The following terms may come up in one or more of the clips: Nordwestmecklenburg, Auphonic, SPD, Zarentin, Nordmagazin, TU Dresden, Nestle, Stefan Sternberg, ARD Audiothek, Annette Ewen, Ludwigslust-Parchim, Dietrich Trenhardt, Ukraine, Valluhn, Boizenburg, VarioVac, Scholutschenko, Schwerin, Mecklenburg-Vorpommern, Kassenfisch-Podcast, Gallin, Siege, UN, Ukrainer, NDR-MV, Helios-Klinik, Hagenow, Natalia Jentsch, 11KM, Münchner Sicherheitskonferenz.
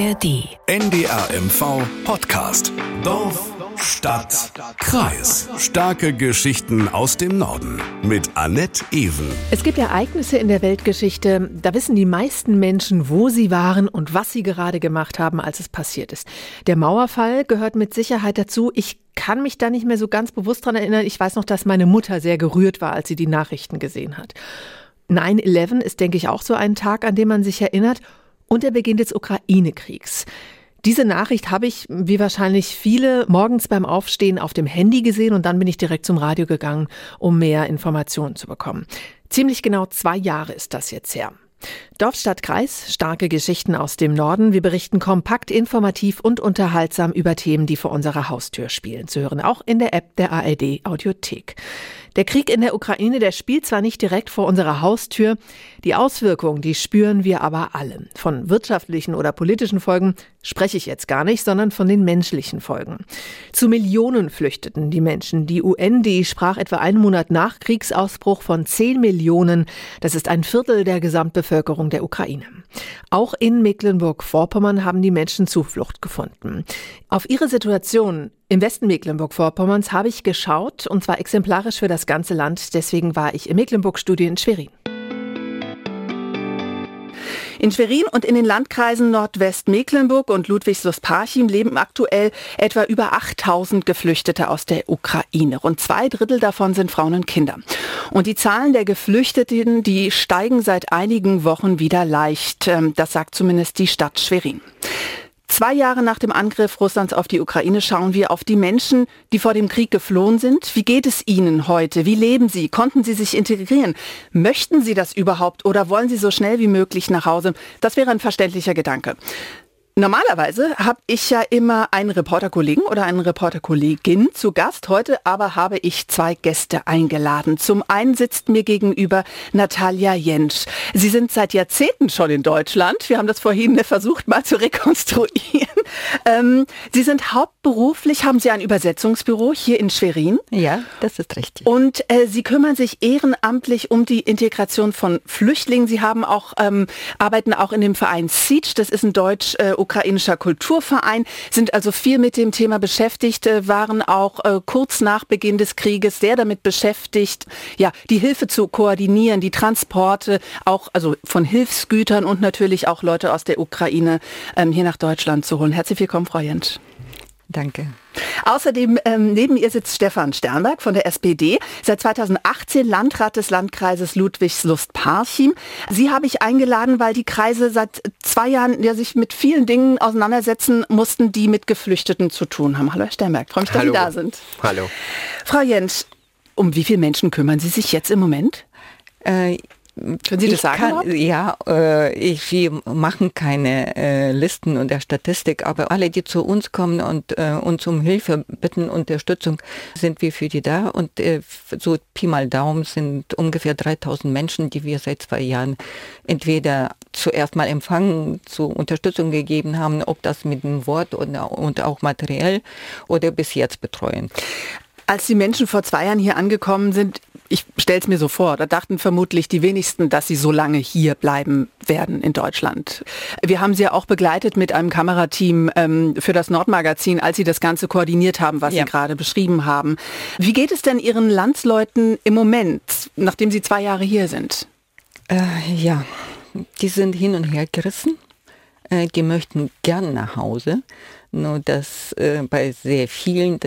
ARD NDR-MV Podcast Dorf, Stadt, Kreis. Starke Geschichten aus dem Norden mit Annette Ewen. Es gibt Ereignisse in der Weltgeschichte, da wissen die meisten Menschen, wo sie waren und was sie gerade gemacht haben, als es passiert ist. Der Mauerfall gehört mit Sicherheit dazu. Ich kann mich da nicht mehr so ganz bewusst dran erinnern. Ich weiß noch, dass meine Mutter sehr gerührt war, als sie die Nachrichten gesehen hat. 9/11 ist, denke ich, auch so ein Tag, an den man sich erinnert. Und der Beginn des Ukraine-Kriegs. Diese Nachricht habe ich, wie wahrscheinlich viele, morgens beim Aufstehen auf dem Handy gesehen und dann bin ich direkt zum Radio gegangen, um mehr Informationen zu bekommen. Ziemlich genau 2 Jahre ist das jetzt her. Dorf, Stadt, Kreis, starke Geschichten aus dem Norden. Wir berichten kompakt, informativ und unterhaltsam über Themen, die vor unserer Haustür spielen. Zu hören auch in der App der ARD Audiothek. Der Krieg in der Ukraine, der spielt zwar nicht direkt vor unserer Haustür, die Auswirkungen, die spüren wir aber alle. Von wirtschaftlichen oder politischen Folgen spreche ich jetzt gar nicht, sondern von den menschlichen Folgen. Zu Millionen flüchteten die Menschen. Die UN, die sprach etwa einen Monat nach Kriegsausbruch von 10 Millionen. Das ist ein Viertel der Gesamtbevölkerung der Ukraine. Auch in Mecklenburg-Vorpommern haben die Menschen Zuflucht gefunden. Auf ihre Situation im Westen Mecklenburg-Vorpommerns habe ich geschaut, und zwar exemplarisch für das ganze Land. Deswegen war ich im Mecklenburg-Studio in Schwerin. In Schwerin und in den Landkreisen Nordwestmecklenburg und Ludwigslust-Parchim leben aktuell etwa über 8000 Geflüchtete aus der Ukraine. Rund 2 Drittel davon sind Frauen und Kinder. Und die Zahlen der Geflüchteten, die steigen seit einigen Wochen wieder leicht. Das sagt zumindest die Stadt Schwerin. 2 Jahre nach dem Angriff Russlands auf die Ukraine schauen wir auf die Menschen, die vor dem Krieg geflohen sind. Wie geht es ihnen heute? Wie leben sie? Konnten sie sich integrieren? Möchten sie das überhaupt oder wollen sie so schnell wie möglich nach Hause? Das wäre ein verständlicher Gedanke. Normalerweise habe ich ja immer einen Reporterkollegen oder eine Reporterkollegin zu Gast. Heute aber habe ich 2 Gäste eingeladen. Zum einen sitzt mir gegenüber Natalia Jentsch. Sie sind seit Jahrzehnten schon in Deutschland. Wir haben das vorhin versucht mal zu rekonstruieren. Sie sind hauptberuflich, haben Sie ein Übersetzungsbüro hier in Schwerin. Ja, das ist richtig. Und Sie kümmern sich ehrenamtlich um die Integration von Flüchtlingen. Sie haben auch arbeiten auch in dem Verein Siege. Das ist ein deutsch ukrainischer Kulturverein, sind also viel mit dem Thema beschäftigt, waren auch kurz nach Beginn des Krieges sehr damit beschäftigt, ja, die Hilfe zu koordinieren, die Transporte auch, also von Hilfsgütern und natürlich auch Leute aus der Ukraine hier nach Deutschland zu holen. Herzlich willkommen, Frau Jentsch. Danke. Außerdem neben ihr sitzt Stefan Sternberg von der SPD, seit 2018 Landrat des Landkreises Ludwigslust-Parchim. Sie habe ich eingeladen, weil die Kreise seit 2 Jahren ja, sich mit vielen Dingen auseinandersetzen mussten, die mit Geflüchteten zu tun haben. Hallo Herr Sternberg, freue mich, dass Hallo. Sie da sind. Hallo. Frau Jentsch, um wie viele Menschen kümmern Sie sich jetzt im Moment? Können Sie das sagen? Wir machen keine Listen und der Statistik, aber alle, die zu uns kommen und uns um Hilfe bitten, Unterstützung, sind wir für die da. Und so Pi mal Daumen sind ungefähr 3000 Menschen, die wir seit 2 Jahren entweder zuerst mal empfangen, zu Unterstützung gegeben haben, ob das mit dem Wort und auch materiell oder bis jetzt betreuen. Als die Menschen vor 2 Jahren hier angekommen sind, ich stelle es mir so vor, da dachten vermutlich die wenigsten, dass sie so lange hier bleiben werden in Deutschland. Wir haben sie ja auch begleitet mit einem Kamerateam für das Nordmagazin, als sie das Ganze koordiniert haben, was Sie gerade beschrieben haben. Wie geht es denn Ihren Landsleuten im Moment, nachdem Sie 2 Jahre hier sind? Die sind hin und her gerissen. Die möchten gern nach Hause. Nur dass bei sehr vielen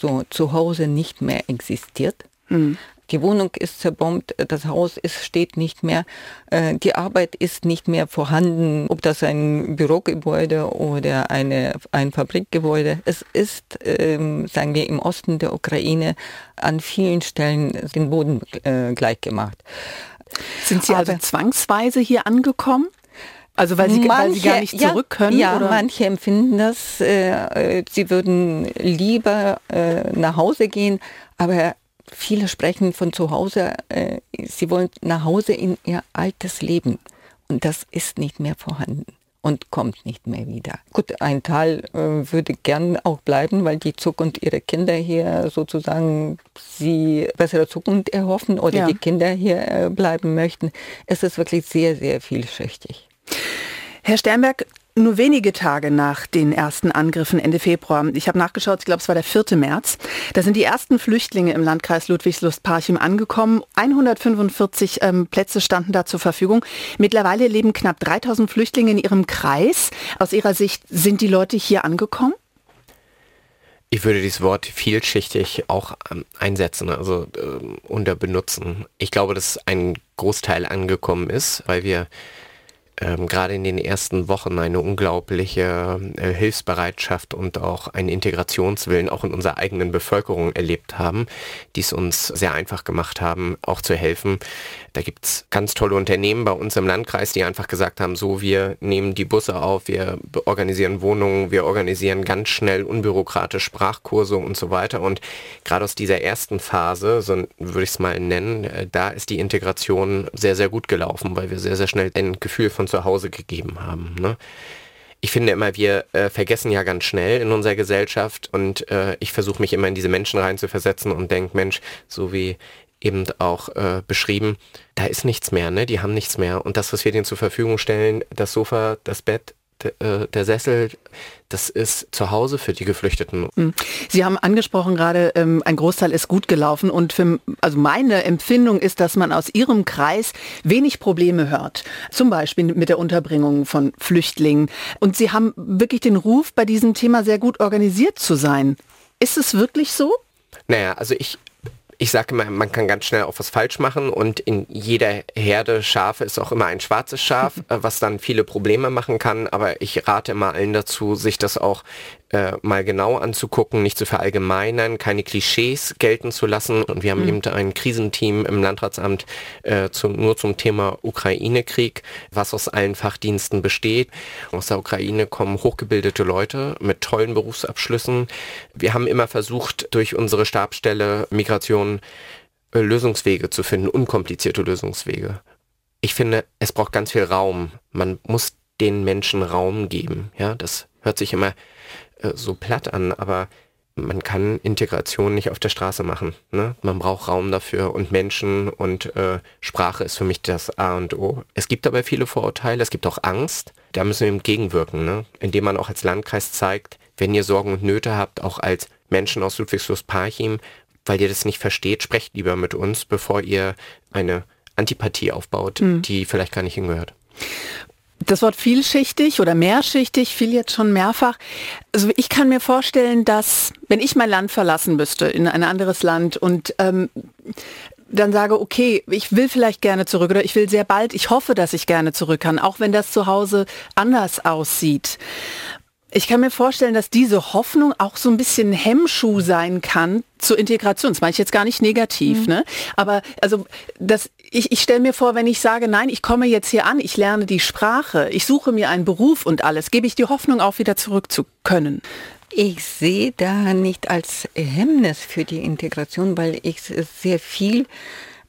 so zu Hause nicht mehr existiert. Mhm. Die Wohnung ist zerbombt, das Haus steht nicht mehr, die Arbeit ist nicht mehr vorhanden, ob das ein Bürogebäude oder ein Fabrikgebäude. Es ist, sagen wir, im Osten der Ukraine an vielen Stellen den Boden gleichgemacht. Sind Sie also zwangsweise hier angekommen? Also weil sie gar nicht zurück können? Ja, oder? Manche empfinden das. Sie würden lieber nach Hause gehen, aber viele sprechen von zu Hause. Sie wollen nach Hause in ihr altes Leben. Und das ist nicht mehr vorhanden und kommt nicht mehr wieder. Gut, ein Teil würde gern auch bleiben, weil die Zukunft ihrer Kinder hier sozusagen sie bessere Zukunft erhoffen oder die Kinder hier bleiben möchten. Es ist wirklich sehr, sehr vielschichtig. Herr Sternberg, Nur wenige Tage nach den ersten Angriffen Ende Februar, ich habe nachgeschaut, ich glaube es war der 4. März, da sind die ersten Flüchtlinge im Landkreis Ludwigslust-Parchim angekommen. 145 Plätze standen da zur Verfügung. Mittlerweile leben knapp 3000 Flüchtlinge in ihrem Kreis. Aus Ihrer Sicht, sind die Leute hier angekommen? Ich würde dieses Wort vielschichtig auch einsetzen, also unterbenutzen. Ich glaube, dass ein Großteil angekommen ist, weil wir gerade in den ersten Wochen eine unglaubliche Hilfsbereitschaft und auch einen Integrationswillen auch in unserer eigenen Bevölkerung erlebt haben, die es uns sehr einfach gemacht haben, auch zu helfen. Da gibt es ganz tolle Unternehmen bei uns im Landkreis, die einfach gesagt haben, so, wir nehmen die Busse auf, wir organisieren Wohnungen, wir organisieren ganz schnell unbürokratisch Sprachkurse und so weiter. Und gerade aus dieser ersten Phase, so würde ich es mal nennen, da ist die Integration sehr, sehr gut gelaufen, weil wir sehr, sehr schnell ein Gefühl von zu Hause gegeben haben. Ne? Ich finde immer, wir vergessen ja ganz schnell in unserer Gesellschaft und ich versuche mich immer in diese Menschen reinzuversetzen und denke, Mensch, so wie eben auch beschrieben, da ist nichts mehr, ne? Die haben nichts mehr und das, was wir denen zur Verfügung stellen, das Sofa, das Bett, der Sessel, das ist zu Hause für die Geflüchteten. Sie haben angesprochen gerade, ein Großteil ist gut gelaufen und also meine Empfindung ist, dass man aus Ihrem Kreis wenig Probleme hört, zum Beispiel mit der Unterbringung von Flüchtlingen und Sie haben wirklich den Ruf, bei diesem Thema sehr gut organisiert zu sein. Ist es wirklich so? Naja, also Ich sage immer, man kann ganz schnell auch was falsch machen und in jeder Herde Schafe ist auch immer ein schwarzes Schaf, was dann viele Probleme machen kann. Aber ich rate immer allen dazu, sich das auch mal genau anzugucken, nicht zu verallgemeinern, keine Klischees gelten zu lassen. Und wir haben eben ein Krisenteam im Landratsamt nur zum Thema Ukraine-Krieg, was aus allen Fachdiensten besteht. Aus der Ukraine kommen hochgebildete Leute mit tollen Berufsabschlüssen. Wir haben immer versucht, durch unsere Stabsstelle Migration Lösungswege zu finden, unkomplizierte Lösungswege. Ich finde, es braucht ganz viel Raum. Man muss den Menschen Raum geben. Ja, das hört sich immer so platt an, aber man kann Integration nicht auf der Straße machen. Ne? Man braucht Raum dafür und Menschen und Sprache ist für mich das A und O. Es gibt aber viele Vorurteile, es gibt auch Angst. Da müssen wir entgegenwirken, ne? Indem man auch als Landkreis zeigt, wenn ihr Sorgen und Nöte habt, auch als Menschen aus Ludwigslust-Parchim, weil ihr das nicht versteht, sprecht lieber mit uns, bevor ihr eine Antipathie aufbaut, die vielleicht gar nicht hingehört. Das Wort vielschichtig oder mehrschichtig fiel jetzt schon mehrfach. Also ich kann mir vorstellen, dass, wenn ich mein Land verlassen müsste, in ein anderes Land und dann sage, okay, ich will vielleicht gerne zurück oder ich will sehr bald, ich hoffe, dass ich gerne zurück kann, auch wenn das zu Hause anders aussieht. Ich kann mir vorstellen, dass diese Hoffnung auch so ein bisschen Hemmschuh sein kann zur Integration. Das meine ich jetzt gar nicht negativ, ne? Aber also ich stelle mir vor, wenn ich sage, nein, ich komme jetzt hier an, ich lerne die Sprache, ich suche mir einen Beruf und alles, gebe ich die Hoffnung auf, wieder zurück zu können. Ich sehe da nicht als Hemmnis für die Integration, weil ich sehr viel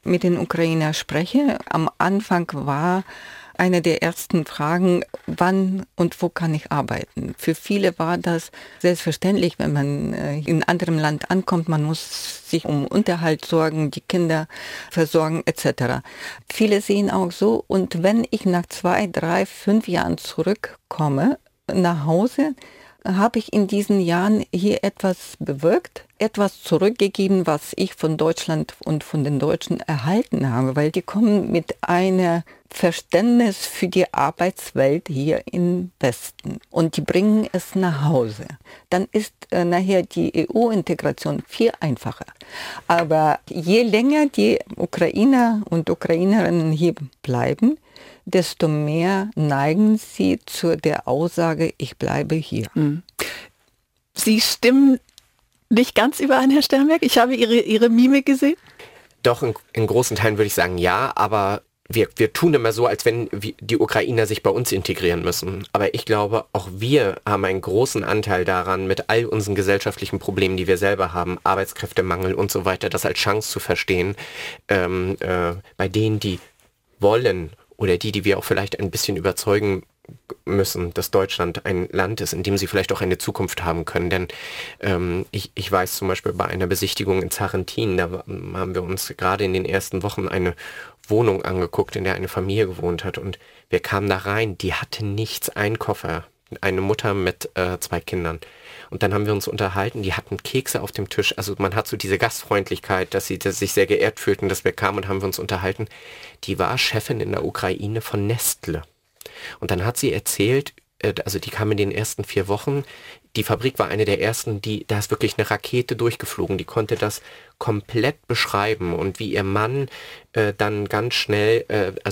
mit den Ukrainern spreche. Am Anfang war eine der ersten Fragen, wann und wo kann ich arbeiten? Für viele war das selbstverständlich, wenn man in anderem Land ankommt, man muss sich um Unterhalt sorgen, die Kinder versorgen etc. Viele sehen auch so, und wenn ich nach 2, 3, 5 Jahren zurückkomme nach Hause, habe ich in diesen Jahren hier etwas bewirkt, etwas zurückgegeben, was ich von Deutschland und von den Deutschen erhalten habe, weil die kommen mit einem Verständnis für die Arbeitswelt hier im Westen und die bringen es nach Hause. Dann ist nachher die EU-Integration viel einfacher. Aber je länger die Ukrainer und Ukrainerinnen hier bleiben, desto mehr neigen sie zu der Aussage, ich bleibe hier. Sie stimmen nicht ganz überein, Herr Sternberg? Ich habe Ihre Mimik gesehen. Doch, in großen Teilen würde ich sagen ja, aber wir tun immer so, als wenn die Ukrainer sich bei uns integrieren müssen. Aber ich glaube, auch wir haben einen großen Anteil daran, mit all unseren gesellschaftlichen Problemen, die wir selber haben, Arbeitskräftemangel und so weiter, das als Chance zu verstehen, bei denen, die wollen, oder die wir auch vielleicht ein bisschen überzeugen müssen, dass Deutschland ein Land ist, in dem sie vielleicht auch eine Zukunft haben können. Denn ich weiß zum Beispiel bei einer Besichtigung in Zarentin, da haben wir uns gerade in den ersten Wochen eine Wohnung angeguckt, in der eine Familie gewohnt hat. Und wir kamen da rein, die hatte nichts, ein Koffer. eine Mutter mit 2 Kindern. Und dann haben wir uns unterhalten, die hatten Kekse auf dem Tisch. Also man hat so diese Gastfreundlichkeit, dass sich sehr geehrt fühlten, dass wir kamen, und haben wir uns unterhalten. Die war Chefin in der Ukraine von Nestle. Und dann hat sie erzählt, also die kam in den ersten 4 Wochen, die Fabrik war eine der ersten, da ist wirklich eine Rakete durchgeflogen, die konnte das komplett beschreiben, und wie ihr Mann dann ganz schnell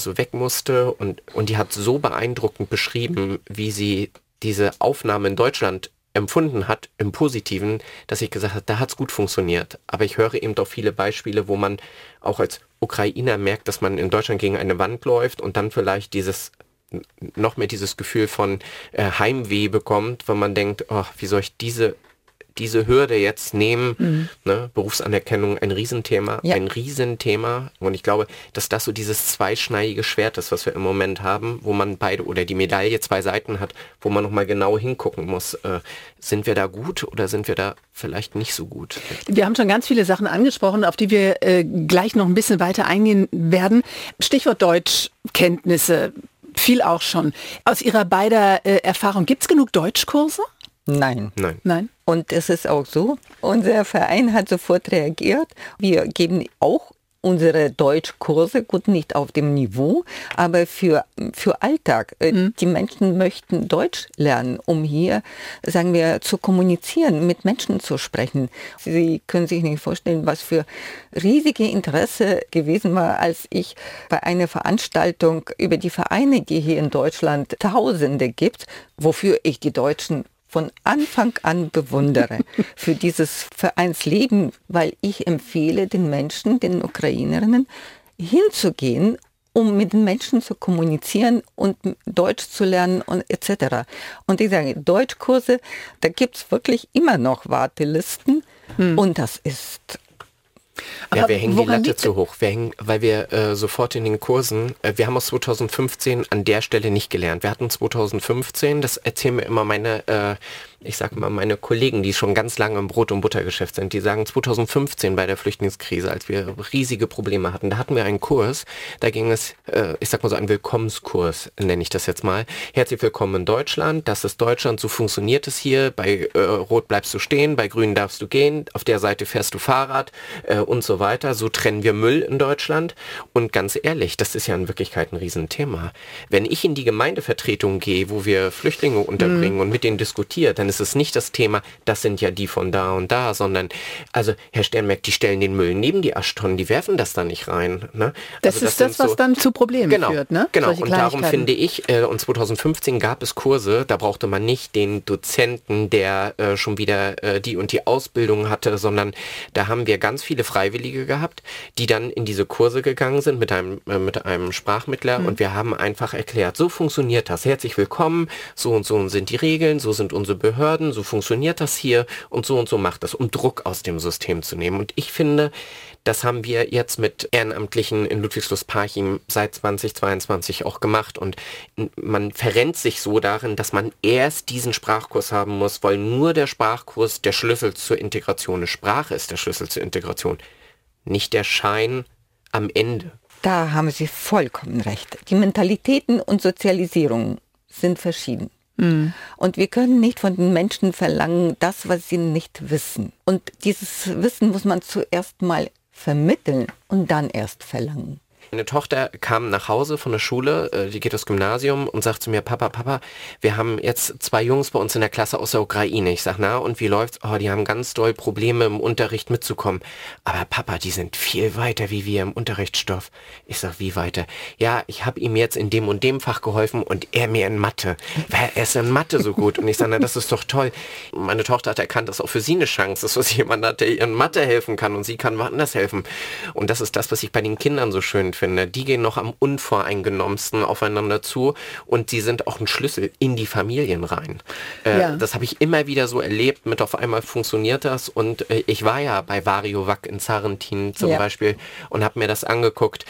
weg musste, und die hat so beeindruckend beschrieben, wie sie diese Aufnahme in Deutschland empfunden hat, im Positiven, dass ich gesagt habe, da hat's gut funktioniert. Aber ich höre eben doch viele Beispiele, wo man auch als Ukrainer merkt, dass man in Deutschland gegen eine Wand läuft und dann vielleicht noch mehr dieses Gefühl von Heimweh bekommt, wenn man denkt, oh, wie soll ich diese Hürde jetzt nehmen? Mhm. Ne? Berufsanerkennung, ein Riesenthema. Und ich glaube, dass das so dieses zweischneidige Schwert ist, was wir im Moment haben, wo man oder die Medaille 2 Seiten hat, wo man nochmal genau hingucken muss, sind wir da gut oder sind wir da vielleicht nicht so gut? Wir haben schon ganz viele Sachen angesprochen, auf die wir gleich noch ein bisschen weiter eingehen werden. Stichwort Deutschkenntnisse. Viel auch schon. Aus Ihrer beider Erfahrung, gibt es genug Deutschkurse? Nein. Und es ist auch so, unser Verein hat sofort reagiert. Wir geben auch unsere Deutschkurse, gut, nicht auf dem Niveau, aber für Alltag. Die Menschen möchten Deutsch lernen, um hier, sagen wir, zu kommunizieren, mit Menschen zu sprechen. Sie können sich nicht vorstellen, was für riesige Interesse gewesen war, als ich bei einer Veranstaltung über die Vereine, die hier in Deutschland Tausende gibt, wofür ich die Deutschen von Anfang an bewundere für dieses Vereinsleben, weil ich empfehle den Menschen, den Ukrainerinnen, hinzugehen, um mit den Menschen zu kommunizieren und Deutsch zu lernen und etc. Und ich sage, Deutschkurse, da gibt es wirklich immer noch Wartelisten und das ist... Ja, wir hängen die Latte zu hoch, weil wir sofort in den Kursen, wir haben aus 2015 an der Stelle nicht gelernt. Wir hatten 2015, das erzählen mir immer meine Kollegen, die schon ganz lange im Brot- und Buttergeschäft sind, die sagen, 2015 bei der Flüchtlingskrise, als wir riesige Probleme hatten, da hatten wir einen Kurs, da ging es, einen Willkommenskurs, nenne ich das jetzt mal. Herzlich willkommen in Deutschland, das ist Deutschland, so funktioniert es hier, bei Rot bleibst du stehen, bei Grün darfst du gehen, auf der Seite fährst du Fahrrad und so weiter, so trennen wir Müll in Deutschland. Und ganz ehrlich, das ist ja in Wirklichkeit ein Riesenthema. Wenn ich in die Gemeindevertretung gehe, wo wir Flüchtlinge unterbringen und mit denen diskutiere, dann es ist nicht das Thema, das sind ja die von da und da, sondern, also Herr Sternberg, die stellen den Müll neben die Aschtonnen, die werfen das da nicht rein. Ne? Das also ist das, was so dann zu Problemen führt. Ne? Genau, und darum finde ich, und 2015 gab es Kurse, da brauchte man nicht den Dozenten, der schon wieder die und die Ausbildung hatte, sondern da haben wir ganz viele Freiwillige gehabt, die dann in diese Kurse gegangen sind mit einem Sprachmittler und wir haben einfach erklärt, so funktioniert das, herzlich willkommen, so sind die Regeln, so sind unsere Behörden, so funktioniert das hier und so macht das, um Druck aus dem System zu nehmen. Und ich finde, das haben wir jetzt mit Ehrenamtlichen in Ludwigslust-Parchim seit 2022 auch gemacht. Und man verrennt sich so darin, dass man erst diesen Sprachkurs haben muss, weil nur der Sprachkurs der Schlüssel zur Integration, eine Sprache ist der Schlüssel zur Integration, nicht der Schein am Ende. Da haben Sie vollkommen recht. Die Mentalitäten und Sozialisierungen sind verschieden. Und wir können nicht von den Menschen verlangen, das, was sie nicht wissen. Und dieses Wissen muss man zuerst mal vermitteln und dann erst verlangen. Meine Tochter kam nach Hause von der Schule, die geht aufs Gymnasium und sagt zu mir, Papa, wir haben jetzt 2 Jungs bei uns in der Klasse aus der Ukraine. Ich sag, na und wie läuft's? Oh, die haben ganz doll Probleme im Unterricht mitzukommen. Aber Papa, die sind viel weiter wie wir im Unterrichtsstoff. Ich sag, wie weiter? Ja, ich habe ihm jetzt in dem und dem Fach geholfen und er mir in Mathe. Weil er ist in Mathe so gut. Und ich sag, na das ist doch toll. Meine Tochter hat erkannt, dass auch für sie eine Chance ist, dass jemand hat, der ihr in Mathe helfen kann und sie kann woanders helfen. Und das ist das, was ich bei den Kindern so schön finde. Die gehen noch am unvoreingenommensten aufeinander zu und die sind auch ein Schlüssel in die Familien rein. Das habe ich immer wieder so erlebt, mit auf einmal funktioniert das und ich war ja bei VarioVac in Zarentin zum Beispiel und habe mir das angeguckt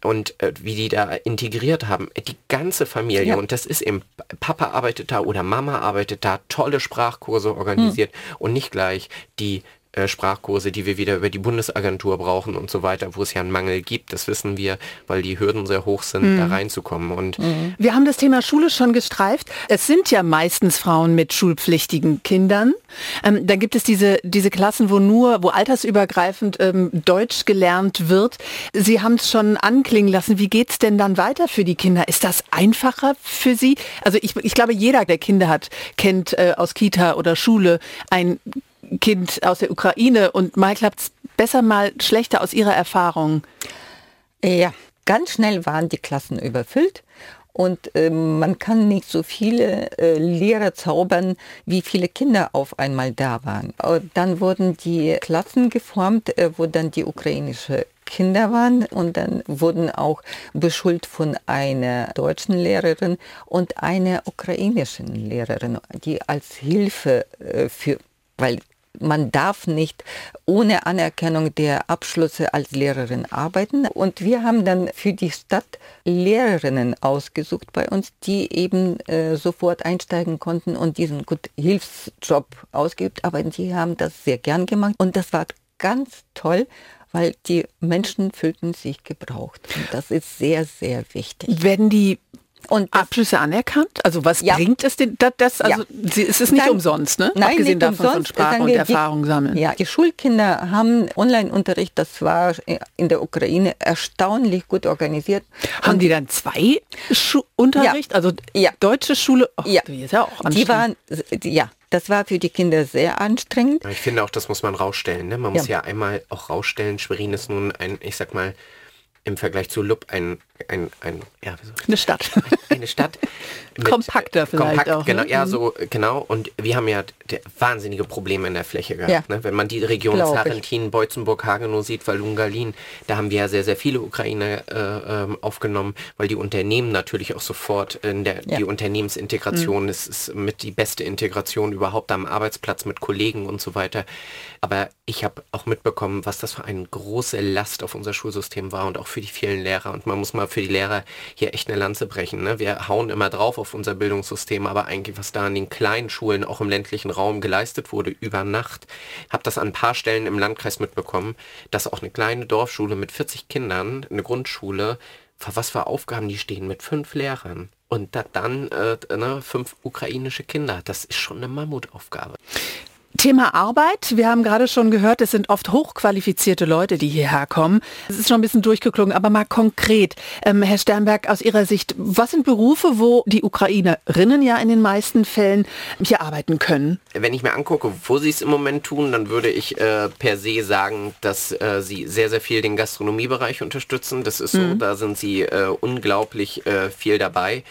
und wie die da integriert haben. Die ganze Familie und das ist eben, Papa arbeitet da oder Mama arbeitet da, tolle Sprachkurse organisiert und nicht gleich die Sprachkurse, die wir wieder über die Bundesagentur brauchen und so weiter, wo es ja einen Mangel gibt. Das wissen wir, weil die Hürden sehr hoch sind, da reinzukommen. Und wir haben das Thema Schule schon gestreift. Es sind ja meistens Frauen mit schulpflichtigen Kindern. Dann gibt es diese Klassen, wo altersübergreifend Deutsch gelernt wird. Sie haben es schon anklingen lassen. Wie geht's denn dann weiter für die Kinder? Ist das einfacher für Sie? Also ich glaube, jeder, der Kinder hat, kennt aus Kita oder Schule ein Kind aus der Ukraine, und mal klappt es besser, mal schlechter aus Ihrer Erfahrung. Ja, ganz schnell waren die Klassen überfüllt und man kann nicht so viele Lehrer zaubern, wie viele Kinder auf einmal da waren. Und dann wurden die Klassen geformt, wo dann die ukrainische Kinder waren, und dann wurden auch beschult von einer deutschen Lehrerin und einer ukrainischen Lehrerin, die als Hilfe weil man darf nicht ohne Anerkennung der Abschlüsse als Lehrerin arbeiten. Und wir haben dann für die Stadt Lehrerinnen ausgesucht bei uns, die eben sofort einsteigen konnten und diesen Hilfsjob ausgeübt. Aber die haben das sehr gern gemacht und das war ganz toll, weil die Menschen fühlten sich gebraucht. Und das ist sehr, sehr wichtig. Werden die Abschlüsse anerkannt? Also was bringt es denn das? Also es ist nicht umsonst, ne? Nein, abgesehen davon von Sprache und Erfahrung sammeln. Ja, die Schulkinder haben Online-Unterricht, das war in der Ukraine erstaunlich gut organisiert. Haben die dann zwei Unterricht? Ja. Also deutsche Schule? Oh, ja. Die ist ja auch anstrengend. Das war für die Kinder sehr anstrengend. Ich finde auch, das muss man rausstellen, ne? Man muss ja einmal auch rausstellen, Schwerin ist nun ein, ich sag mal, im Vergleich zu Lub eine Stadt. Eine Stadt. Kompakter vielleicht auch. Genau, ne? Ja, so, genau. Und wir haben ja wahnsinnige Probleme in der Fläche gehabt. Ja. Ne? Wenn man die Region Zarentin, Boizenburg, Hagenow sieht, Valluhn, Gallin, da haben wir ja sehr, sehr viele Ukrainer aufgenommen, weil die Unternehmen natürlich auch sofort die Unternehmensintegration ist mit die beste Integration überhaupt am Arbeitsplatz mit Kollegen und so weiter. Aber ich habe auch mitbekommen, was das für eine große Last auf unser Schulsystem war und auch für die vielen Lehrer. Und man muss mal für die Lehrer hier echt eine Lanze brechen. Ne? Wir hauen immer drauf auf unser Bildungssystem, aber eigentlich, was da an den kleinen Schulen auch im ländlichen Raum geleistet wurde, über Nacht, habe das an ein paar Stellen im Landkreis mitbekommen, dass auch eine kleine Dorfschule mit 40 Kindern, eine Grundschule, was für Aufgaben die stehen, mit 5 Lehrern. Und dann 5 ukrainische Kinder. Das ist schon eine Mammutaufgabe. Thema Arbeit. Wir haben gerade schon gehört, es sind oft hochqualifizierte Leute, die hierher kommen. Es ist schon ein bisschen durchgeklungen, aber mal konkret. Herr Sternberg, aus Ihrer Sicht, was sind Berufe, wo die Ukrainerinnen ja in den meisten Fällen hier arbeiten können? Wenn ich mir angucke, wo sie es im Moment tun, dann würde ich per se sagen, dass sie sehr, sehr viel den Gastronomiebereich unterstützen. Das ist so, da sind sie unglaublich viel dabei.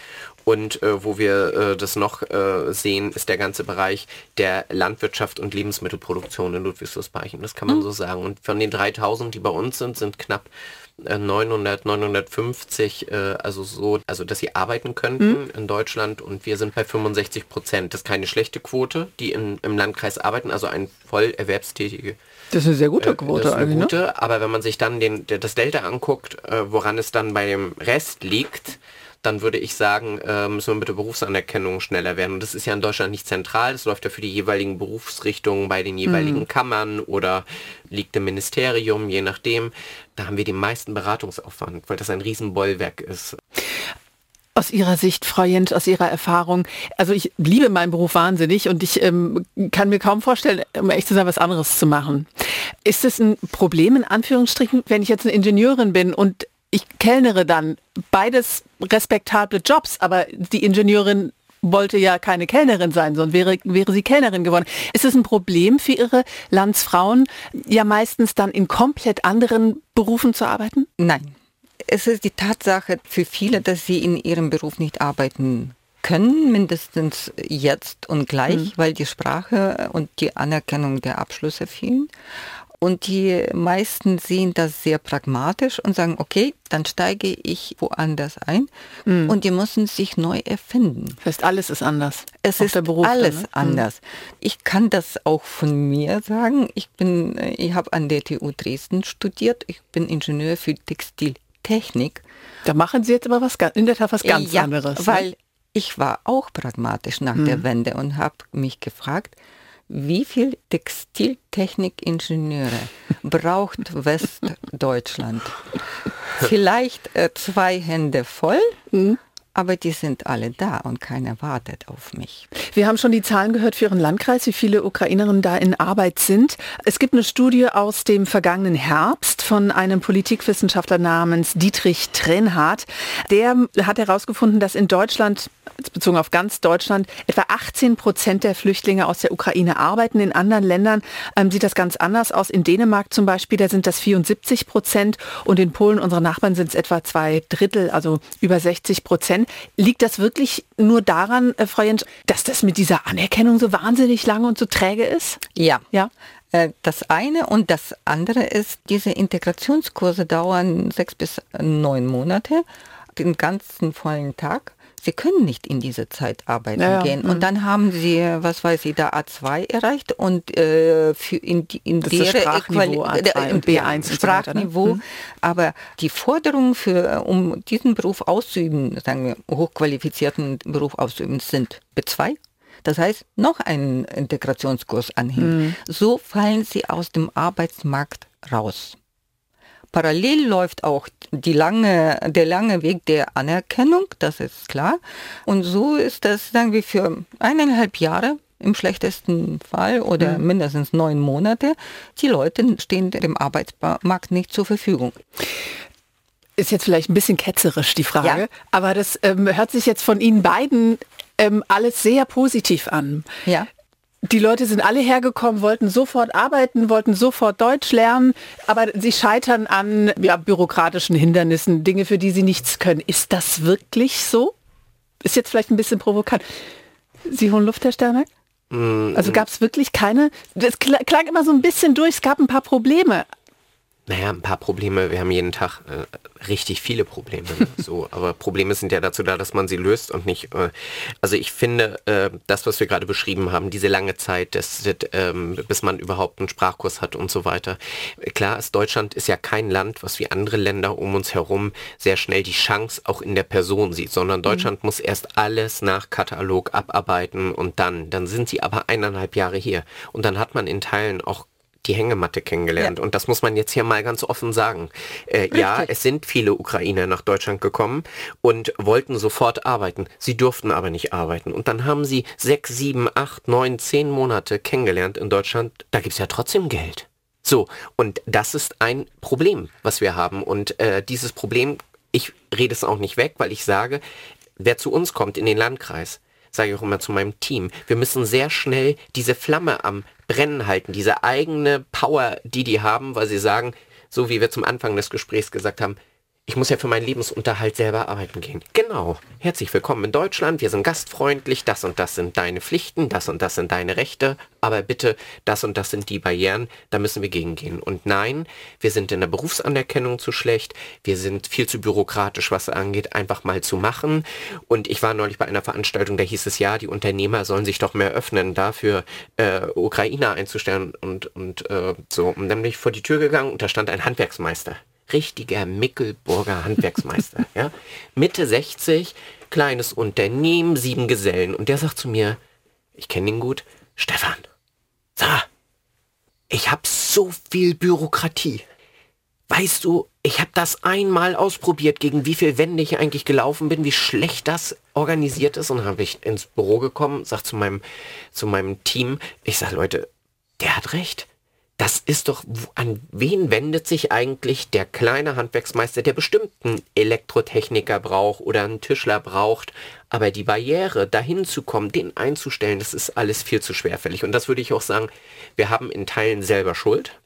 Und wo wir das noch sehen, ist der ganze Bereich der Landwirtschaft und Lebensmittelproduktion in Ludwigslust-Parchim. Das kann man so sagen. Und von den 3.000, die bei uns sind, sind knapp 900, 950, dass sie arbeiten könnten in Deutschland. Und wir sind bei 65%. Das ist keine schlechte Quote, die im Landkreis arbeiten, also ein voll erwerbstätige. Das ist eine sehr gute Quote eigentlich. Ne? Aber wenn man sich dann das Delta anguckt, woran es dann bei dem Rest liegt, dann würde ich sagen, müssen wir mit der Berufsanerkennung schneller werden. Und das ist ja in Deutschland nicht zentral. Das läuft ja für die jeweiligen Berufsrichtungen bei den jeweiligen Kammern oder liegt im Ministerium, je nachdem. Da haben wir den meisten Beratungsaufwand, weil das ein Riesenbollwerk ist. Aus Ihrer Sicht, Frau Jentsch, aus Ihrer Erfahrung, also ich liebe meinen Beruf wahnsinnig und ich kann mir kaum vorstellen, um ehrlich zu sein, was anderes zu machen. Ist es ein Problem, in Anführungsstrichen, wenn ich jetzt eine Ingenieurin bin und ich kellnere dann? Beides respektable Jobs, aber die Ingenieurin wollte ja keine Kellnerin sein, sondern wäre sie Kellnerin geworden. Ist es ein Problem für Ihre Landsfrauen, ja meistens dann in komplett anderen Berufen zu arbeiten? Nein. Es ist die Tatsache für viele, dass sie in ihrem Beruf nicht arbeiten können, mindestens jetzt und gleich, weil die Sprache und die Anerkennung der Abschlüsse fehlen. Und die meisten sehen das sehr pragmatisch und sagen, okay, dann steige ich woanders ein. Und die müssen sich neu erfinden. Das heißt, alles ist anders. Es ist alles anders. Ich kann das auch von mir sagen. Ich habe an der TU Dresden studiert. Ich bin Ingenieur für Textiltechnik. Da machen Sie jetzt aber was ganz anderes. Weil ich war auch pragmatisch nach der Wende und habe mich gefragt, wie viel Textiltechnikingenieure braucht Westdeutschland? Vielleicht zwei Hände voll, aber die sind alle da und keiner wartet auf mich. Wir haben schon die Zahlen gehört für Ihren Landkreis, wie viele Ukrainerinnen da in Arbeit sind. Es gibt eine Studie aus dem vergangenen Herbst von einem Politikwissenschaftler namens Dietrich Trenhardt. Der hat herausgefunden, dass in Deutschland, bezogen auf ganz Deutschland, etwa 18% der Flüchtlinge aus der Ukraine arbeiten. In anderen Ländern sieht das ganz anders aus. In Dänemark zum Beispiel, da sind das 74% und in Polen, unsere Nachbarn, sind es etwa 2/3, also über 60%. Liegt das wirklich nur daran, Frau Jentsch, dass das mit dieser Anerkennung so wahnsinnig lange und so träge ist? Ja. Das eine und das andere ist, diese Integrationskurse dauern 6 bis 9 Monate, den ganzen vollen Tag. Sie können nicht in diese Zeit arbeiten gehen. Und dann haben sie, was weiß ich, da A2 erreicht und in deren Sprachniveau, B1 Sprachniveau. So weiter, ne? Aber die Forderungen, um diesen Beruf auszuüben, sagen wir, hochqualifizierten Beruf auszuüben, sind B2. Das heißt, noch einen Integrationskurs anhängen. So fallen sie aus dem Arbeitsmarkt raus. Parallel läuft auch der lange Weg der Anerkennung, das ist klar. Und so ist das, sagen wir, für 1,5 Jahre im schlechtesten Fall oder mindestens 9 Monate. Die Leute stehen dem Arbeitsmarkt nicht zur Verfügung. Ist jetzt vielleicht ein bisschen ketzerisch, die Frage, aber das hört sich jetzt von Ihnen beiden alles sehr positiv an. Ja. Die Leute sind alle hergekommen, wollten sofort arbeiten, wollten sofort Deutsch lernen, aber sie scheitern an bürokratischen Hindernissen, Dinge, für die sie nichts können. Ist das wirklich so? Ist jetzt vielleicht ein bisschen provokant. Sie holen Luft, Herr Sternberg? Also gab es wirklich keine? Das klang immer so ein bisschen durch, es gab ein paar Probleme. Naja, ein paar Probleme. Wir haben jeden Tag richtig viele Probleme. Ne? So, aber Probleme sind ja dazu da, dass man sie löst und nicht. Also ich finde, das, was wir gerade beschrieben haben, diese lange Zeit, bis man überhaupt einen Sprachkurs hat und so weiter. Klar ist, Deutschland ist ja kein Land, was wie andere Länder um uns herum sehr schnell die Chance auch in der Person sieht, sondern Deutschland muss erst alles nach Katalog abarbeiten und dann sind sie aber 1,5 Jahre hier. Und dann hat man in Teilen auch die Hängematte kennengelernt. Und das muss man jetzt hier mal ganz offen sagen. Es sind viele Ukrainer nach Deutschland gekommen und wollten sofort arbeiten. Sie durften aber nicht arbeiten. Und dann haben sie 6, 7, 8, 9, 10 Monate kennengelernt in Deutschland. Da gibt's ja trotzdem Geld. So, und das ist ein Problem, was wir haben. Und dieses Problem, ich rede es auch nicht weg, weil ich sage, wer zu uns kommt in den Landkreis, sage ich auch immer zu meinem Team, wir müssen sehr schnell diese Flamme am Brennen halten, diese eigene Power, die haben, weil sie sagen, so wie wir zum Anfang des Gesprächs gesagt haben, ich muss ja für meinen Lebensunterhalt selber arbeiten gehen. Genau. Herzlich willkommen in Deutschland, wir sind gastfreundlich, das und das sind deine Pflichten, das und das sind deine Rechte, aber bitte, das und das sind die Barrieren, da müssen wir gegengehen. Und nein, wir sind in der Berufsanerkennung zu schlecht, wir sind viel zu bürokratisch, was angeht, einfach mal zu machen. Und ich war neulich bei einer Veranstaltung, da hieß es ja, die Unternehmer sollen sich doch mehr öffnen, dafür Ukrainer einzustellen und so. Und dann bin ich vor die Tür gegangen und da stand ein Handwerksmeister. Richtiger Mecklenburger Handwerksmeister, ja? Mitte 60, kleines Unternehmen, 7 Gesellen. Und der sagt zu mir, ich kenne ihn gut, Stefan, ich habe so viel Bürokratie. Weißt du, ich habe das einmal ausprobiert, gegen wie viel Wände ich eigentlich gelaufen bin, wie schlecht das organisiert ist. Und dann habe ich ins Büro gekommen, sag zu meinem Team, ich sag, Leute, der hat recht. Das ist doch, an wen wendet sich eigentlich der kleine Handwerksmeister, der bestimmt einen Elektrotechniker braucht oder einen Tischler braucht, aber die Barriere, dahin zu kommen, den einzustellen, das ist alles viel zu schwerfällig. Und das würde ich auch sagen, wir haben in Teilen selber Schuld,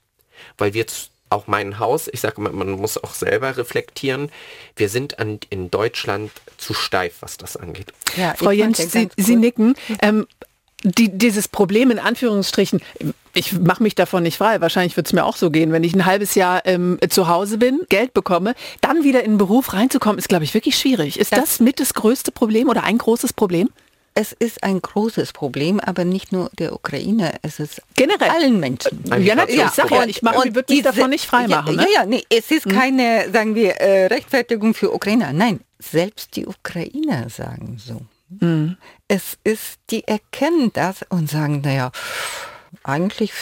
weil wir auch mein Haus, ich sage immer, man muss auch selber reflektieren, wir sind in Deutschland zu steif, was das angeht. Ja, Frau Jentsch, Sie nicken. Dieses Problem in Anführungsstrichen, ich mache mich davon nicht frei, wahrscheinlich wird es mir auch so gehen, wenn ich ein halbes Jahr zu Hause bin, Geld bekomme, dann wieder in den Beruf reinzukommen, ist, glaube ich, wirklich schwierig. Ist das mit das größte Problem oder ein großes Problem? Es ist ein großes Problem, aber nicht nur der Ukraine, es ist generell allen Menschen. Ich sage ja, ich würde mich davon nicht frei machen. Es ist keine, sagen wir, Rechtfertigung für Ukrainer. Nein, selbst die Ukrainer sagen so. Es ist, die erkennen das und sagen, naja, eigentlich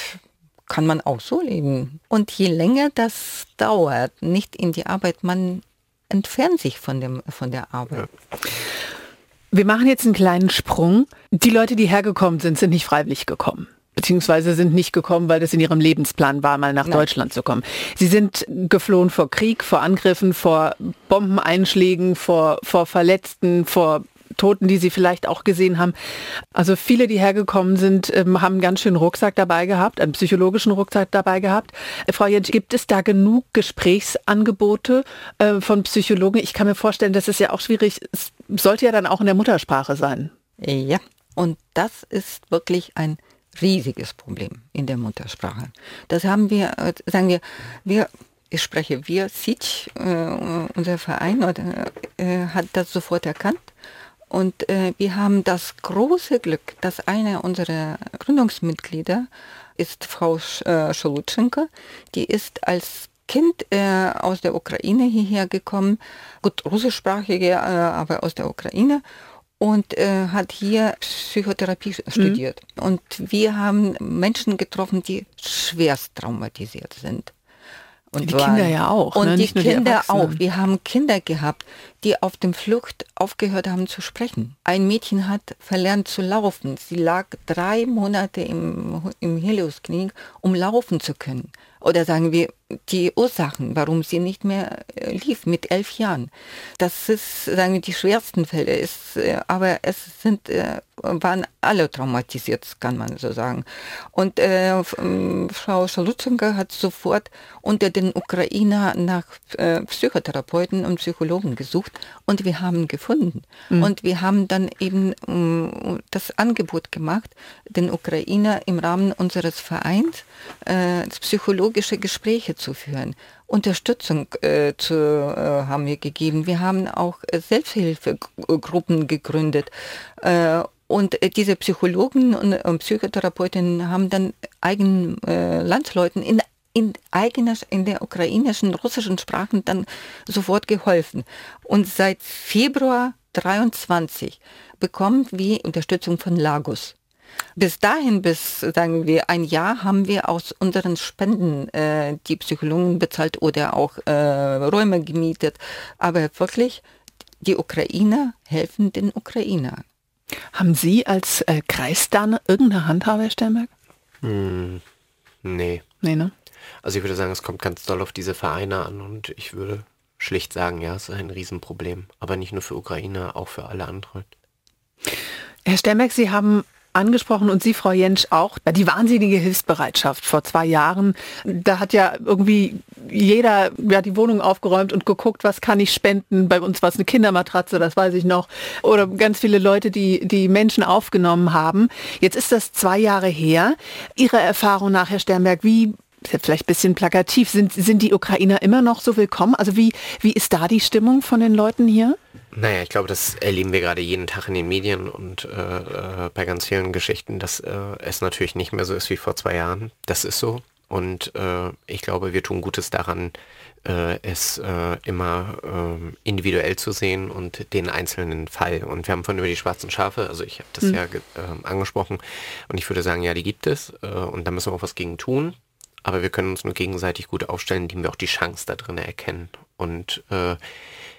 kann man auch so leben. Und je länger das dauert, nicht in die Arbeit, man entfernt sich von der Arbeit. Ja. Wir machen jetzt einen kleinen Sprung. Die Leute, die hergekommen sind, sind nicht freiwillig gekommen. Beziehungsweise sind nicht gekommen, weil das in ihrem Lebensplan war, mal nach Deutschland zu kommen. Sie sind geflohen vor Krieg, vor Angriffen, vor Bombeneinschlägen, vor Verletzten, vor Toten, die sie vielleicht auch gesehen haben. Also viele, die hergekommen sind, haben einen ganz schönen Rucksack dabei gehabt, einen psychologischen Rucksack dabei gehabt. Frau Jentsch, gibt es da genug Gesprächsangebote von Psychologen? Ich kann mir vorstellen, das ist ja auch schwierig. Es sollte ja dann auch in der Muttersprache sein. Ja, und das ist wirklich ein riesiges Problem in der Muttersprache. Das haben wir, sagen wir, ich spreche wir, Siege, unser Verein hat das sofort erkannt und wir haben das große Glück, dass eine unserer Gründungsmitglieder ist Frau Scholutschenko, die ist als Kind aus der Ukraine hierher gekommen, gut russischsprachige, aber aus der Ukraine. Und hat hier Psychotherapie studiert. Und wir haben Menschen getroffen, die schwerst traumatisiert sind. Und die Kinder ja auch. Und ne? Die Kinder auch. Wir haben Kinder gehabt, die auf dem Flucht aufgehört haben zu sprechen. Ein Mädchen hat verlernt zu laufen. Sie lag 3 Monate im Helios-Klinik, um laufen zu können. Oder sagen wir, die Ursachen, warum sie nicht mehr lief mit 11 Jahren. Das ist, sagen wir, die schwersten Fälle. Aber es waren alle traumatisiert, kann man so sagen. Und Frau Scholutschenko hat sofort unter den Ukrainern nach Psychotherapeuten und Psychologen gesucht und wir haben gefunden. Mhm. Und wir haben dann eben das Angebot gemacht, den Ukrainern im Rahmen unseres Vereins psychologische Gespräche zu führen. Unterstützung haben wir gegeben. Wir haben auch Selbsthilfegruppen gegründet. Und diese Psychologen und Psychotherapeutinnen haben dann eigenen Landsleuten in der ukrainischen, russischen Sprache dann sofort geholfen. Und seit Februar 23 bekommen wir Unterstützung von Lagos. Bis dahin, sagen wir, ein Jahr haben wir aus unseren Spenden die Psychologen bezahlt oder auch Räume gemietet. Aber wirklich, die Ukrainer helfen den Ukrainern. Haben Sie als Kreis dann irgendeine Handhabe, Herr Sternberg? Nee. Nee, ne? Also ich würde sagen, es kommt ganz doll auf diese Vereine an und ich würde schlicht sagen, ja, es ist ein Riesenproblem. Aber nicht nur für Ukrainer, auch für alle anderen. Herr Sternberg, Sie haben angesprochen und Sie, Frau Jentsch, auch die wahnsinnige Hilfsbereitschaft vor 2 Jahren. Da hat ja irgendwie jeder die Wohnung aufgeräumt und geguckt, was kann ich spenden. Bei uns war es eine Kindermatratze, das weiß ich noch. Oder ganz viele Leute, die Menschen aufgenommen haben. Jetzt ist das 2 Jahre her. Ihrer Erfahrung nach, Herr Sternberg, wie, vielleicht ein bisschen plakativ, sind die Ukrainer immer noch so willkommen? Also wie ist da die Stimmung von den Leuten hier? Naja, ich glaube, das erleben wir gerade jeden Tag in den Medien und bei ganz vielen Geschichten, dass es natürlich nicht mehr so ist wie vor 2 Jahren. Das ist so. Und ich glaube, wir tun Gutes daran, es immer individuell zu sehen und den einzelnen Fall. Und wir haben vorhin über die schwarzen Schafe, also ich habe das angesprochen, und ich würde sagen, ja, die gibt es und da müssen wir auch was gegen tun. Aber wir können uns nur gegenseitig gut aufstellen, indem wir auch die Chance da drin erkennen. Und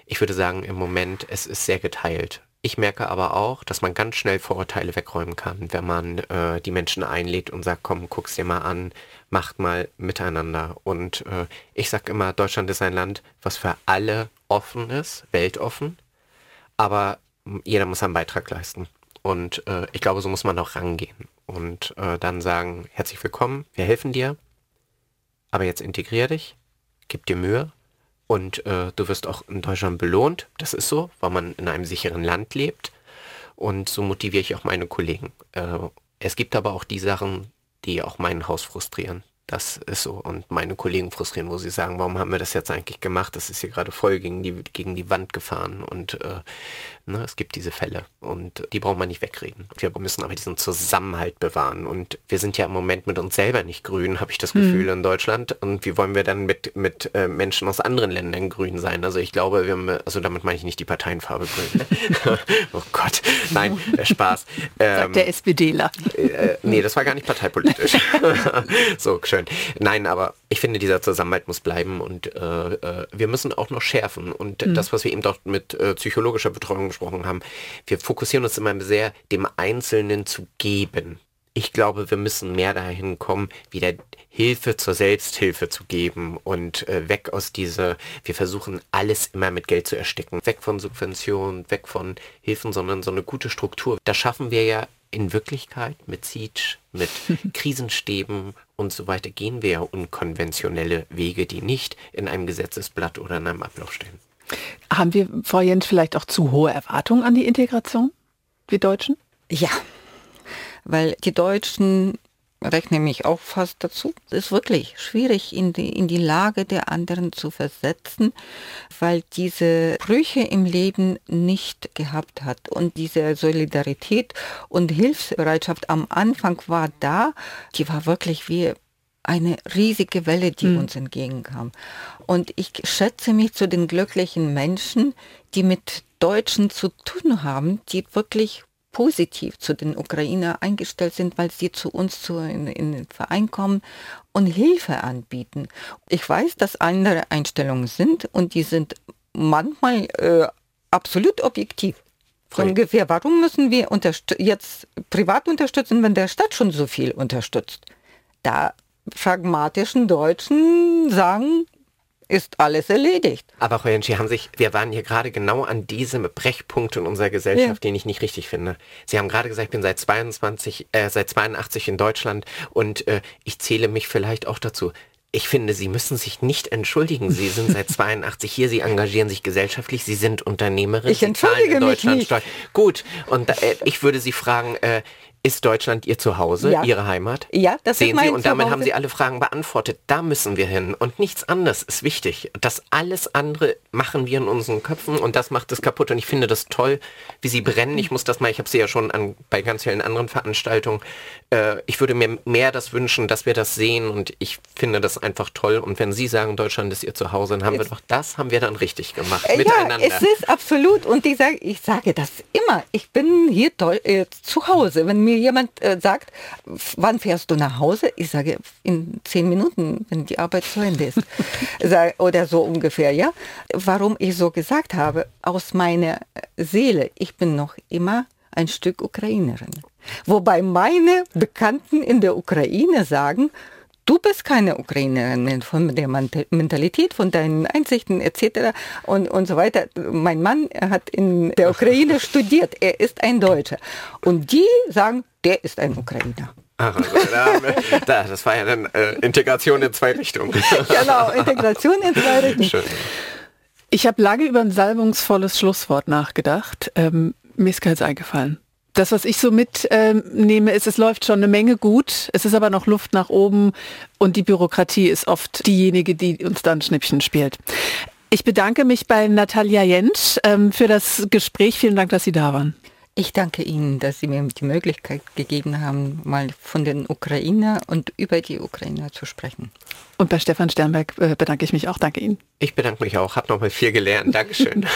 ich würde sagen, im Moment, es ist sehr geteilt. Ich merke aber auch, dass man ganz schnell Vorurteile wegräumen kann, wenn man die Menschen einlädt und sagt, komm, guck's dir mal an, macht mal miteinander. Und ich sage immer, Deutschland ist ein Land, was für alle offen ist, weltoffen, aber jeder muss einen Beitrag leisten. Und ich glaube, so muss man auch rangehen und dann sagen, herzlich willkommen, wir helfen dir, aber jetzt integrier dich, gib dir Mühe. Und du wirst auch in Deutschland belohnt, das ist so, weil man in einem sicheren Land lebt. Und so motiviere ich auch meine Kollegen. Es gibt aber auch die Sachen, die auch mein Haus frustrieren. Das ist so. Und meine Kollegen frustrieren, wo sie sagen, warum haben wir das jetzt eigentlich gemacht? Das ist hier gerade voll gegen die Wand gefahren. Und es gibt diese Fälle und die braucht man nicht wegreden. Wir müssen aber diesen Zusammenhalt bewahren. Und wir sind ja im Moment mit uns selber nicht grün, habe ich das Gefühl, in Deutschland. Und wie wollen wir dann mit Menschen aus anderen Ländern grün sein? Also ich glaube, damit meine ich nicht die Parteienfarbe grün. Oh Gott, nein, Spaß. Sagt der SPDler. Nee, das war gar nicht parteipolitisch. So, schön. Nein, aber ich finde, dieser Zusammenhalt muss bleiben und wir müssen auch noch schärfen. Und das, was wir eben doch mit psychologischer Betreuung gesprochen haben, wir fokussieren uns immer sehr, dem Einzelnen zu geben. Ich glaube, wir müssen mehr dahin kommen, wieder Hilfe zur Selbsthilfe zu geben und weg aus wir versuchen alles immer mit Geld zu ersticken. Weg von Subventionen, weg von Hilfen, sondern so eine gute Struktur. Das schaffen wir ja in Wirklichkeit mit Siege, mit Krisenstäben und so weiter, gehen wir ja unkonventionelle Wege, die nicht in einem Gesetzesblatt oder in einem Ablauf stehen. Haben wir, Frau Jentsch, vielleicht auch zu hohe Erwartungen an die Integration, wir Deutschen? Ja, weil die Deutschen, rechne mich auch fast dazu, ist wirklich schwierig, in die Lage der anderen zu versetzen, weil diese Brüche im Leben nicht gehabt hat. Und diese Solidarität und Hilfsbereitschaft am Anfang war da, die war wirklich wie eine riesige Welle, die uns entgegenkam. Und ich schätze mich zu den glücklichen Menschen, die mit Deutschen zu tun haben, die wirklich positiv zu den Ukrainer eingestellt sind, weil sie zu uns in den Verein kommen und Hilfe anbieten. Ich weiß, dass andere Einstellungen sind und die sind manchmal absolut objektiv. So ungefähr, warum müssen wir jetzt privat unterstützen, wenn der Staat schon so viel unterstützt? Da pragmatischen Deutschen sagen, ist alles erledigt. Aber Frau Jentsch, wir waren hier gerade genau an diesem Brechpunkt in unserer Gesellschaft, den ich nicht richtig finde. Sie haben gerade gesagt, ich bin seit 82 in Deutschland und ich zähle mich vielleicht auch dazu. Ich finde, Sie müssen sich nicht entschuldigen. Sie sind seit 82 hier, Sie engagieren sich gesellschaftlich, Sie sind Unternehmerin. Ich entschuldige in Deutschland mich nicht. Gut, und ich würde Sie fragen, ist Deutschland Ihr Zuhause, Ihre Heimat? Ja, das ist mein Zuhause. Und damit haben Sie alle Fragen beantwortet. Da müssen wir hin und nichts anderes ist wichtig. Das alles andere machen wir in unseren Köpfen und das macht es kaputt. Und ich finde das toll, wie Sie brennen. Ich habe Sie ja schon bei ganz vielen anderen Veranstaltungen. Ich würde mir mehr das wünschen, dass wir das sehen und ich finde das einfach toll. Und wenn Sie sagen, Deutschland ist Ihr Zuhause, dann haben wir dann richtig gemacht, miteinander. Ja, es ist absolut und ich sage das immer. Ich bin hier zu Hause, wenn mir jemand sagt, wann fährst du nach Hause? Ich sage, in 10 Minuten, wenn die Arbeit zu Ende ist. Oder so ungefähr, ja. Warum ich so gesagt habe, aus meiner Seele, ich bin noch immer ein Stück Ukrainerin. Wobei meine Bekannten in der Ukraine sagen, du bist keine Ukrainerin von der Mentalität, von deinen Einsichten etc. und so weiter. Mein Mann hat in der Ukraine studiert, er ist ein Deutscher. Und die sagen, der ist ein Ukrainer. Ach, also das war ja dann Integration in zwei Richtungen. Genau, Integration in zwei Richtungen. Schön. Ich habe lange über ein salbungsvolles Schlusswort nachgedacht. Mir ist keins eingefallen. Das, was ich so mitnehme, ist, es läuft schon eine Menge gut, es ist aber noch Luft nach oben und die Bürokratie ist oft diejenige, die uns dann Schnippchen spielt. Ich bedanke mich bei Natalia Jentsch für das Gespräch. Vielen Dank, dass Sie da waren. Ich danke Ihnen, dass Sie mir die Möglichkeit gegeben haben, mal von den Ukrainer und über die Ukrainer zu sprechen. Und bei Stefan Sternberg bedanke ich mich auch. Danke Ihnen. Ich bedanke mich auch. Habe nochmal viel gelernt. Dankeschön.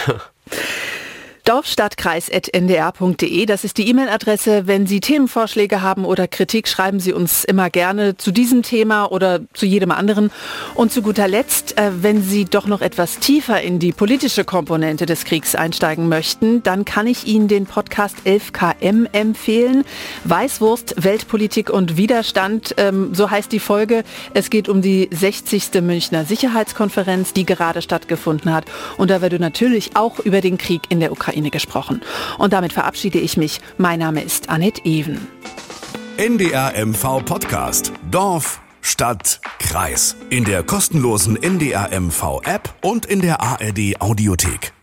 Dorfstadtkreis@ndr.de, das ist die E-Mail-Adresse. Wenn Sie Themenvorschläge haben oder Kritik, schreiben Sie uns immer gerne zu diesem Thema oder zu jedem anderen. Und zu guter Letzt, wenn Sie doch noch etwas tiefer in die politische Komponente des Kriegs einsteigen möchten, dann kann ich Ihnen den Podcast 11KM empfehlen. Weißwurst, Weltpolitik und Widerstand, so heißt die Folge. Es geht um die 60. Münchner Sicherheitskonferenz, die gerade stattgefunden hat. Und da wird natürlich auch über den Krieg in der Ukraine gesprochen. Und damit verabschiede ich mich. Mein Name ist Annette Ewen. NDR-MV Podcast. Dorf, Stadt, Kreis. In der kostenlosen NDR-MV App und in der ARD Audiothek.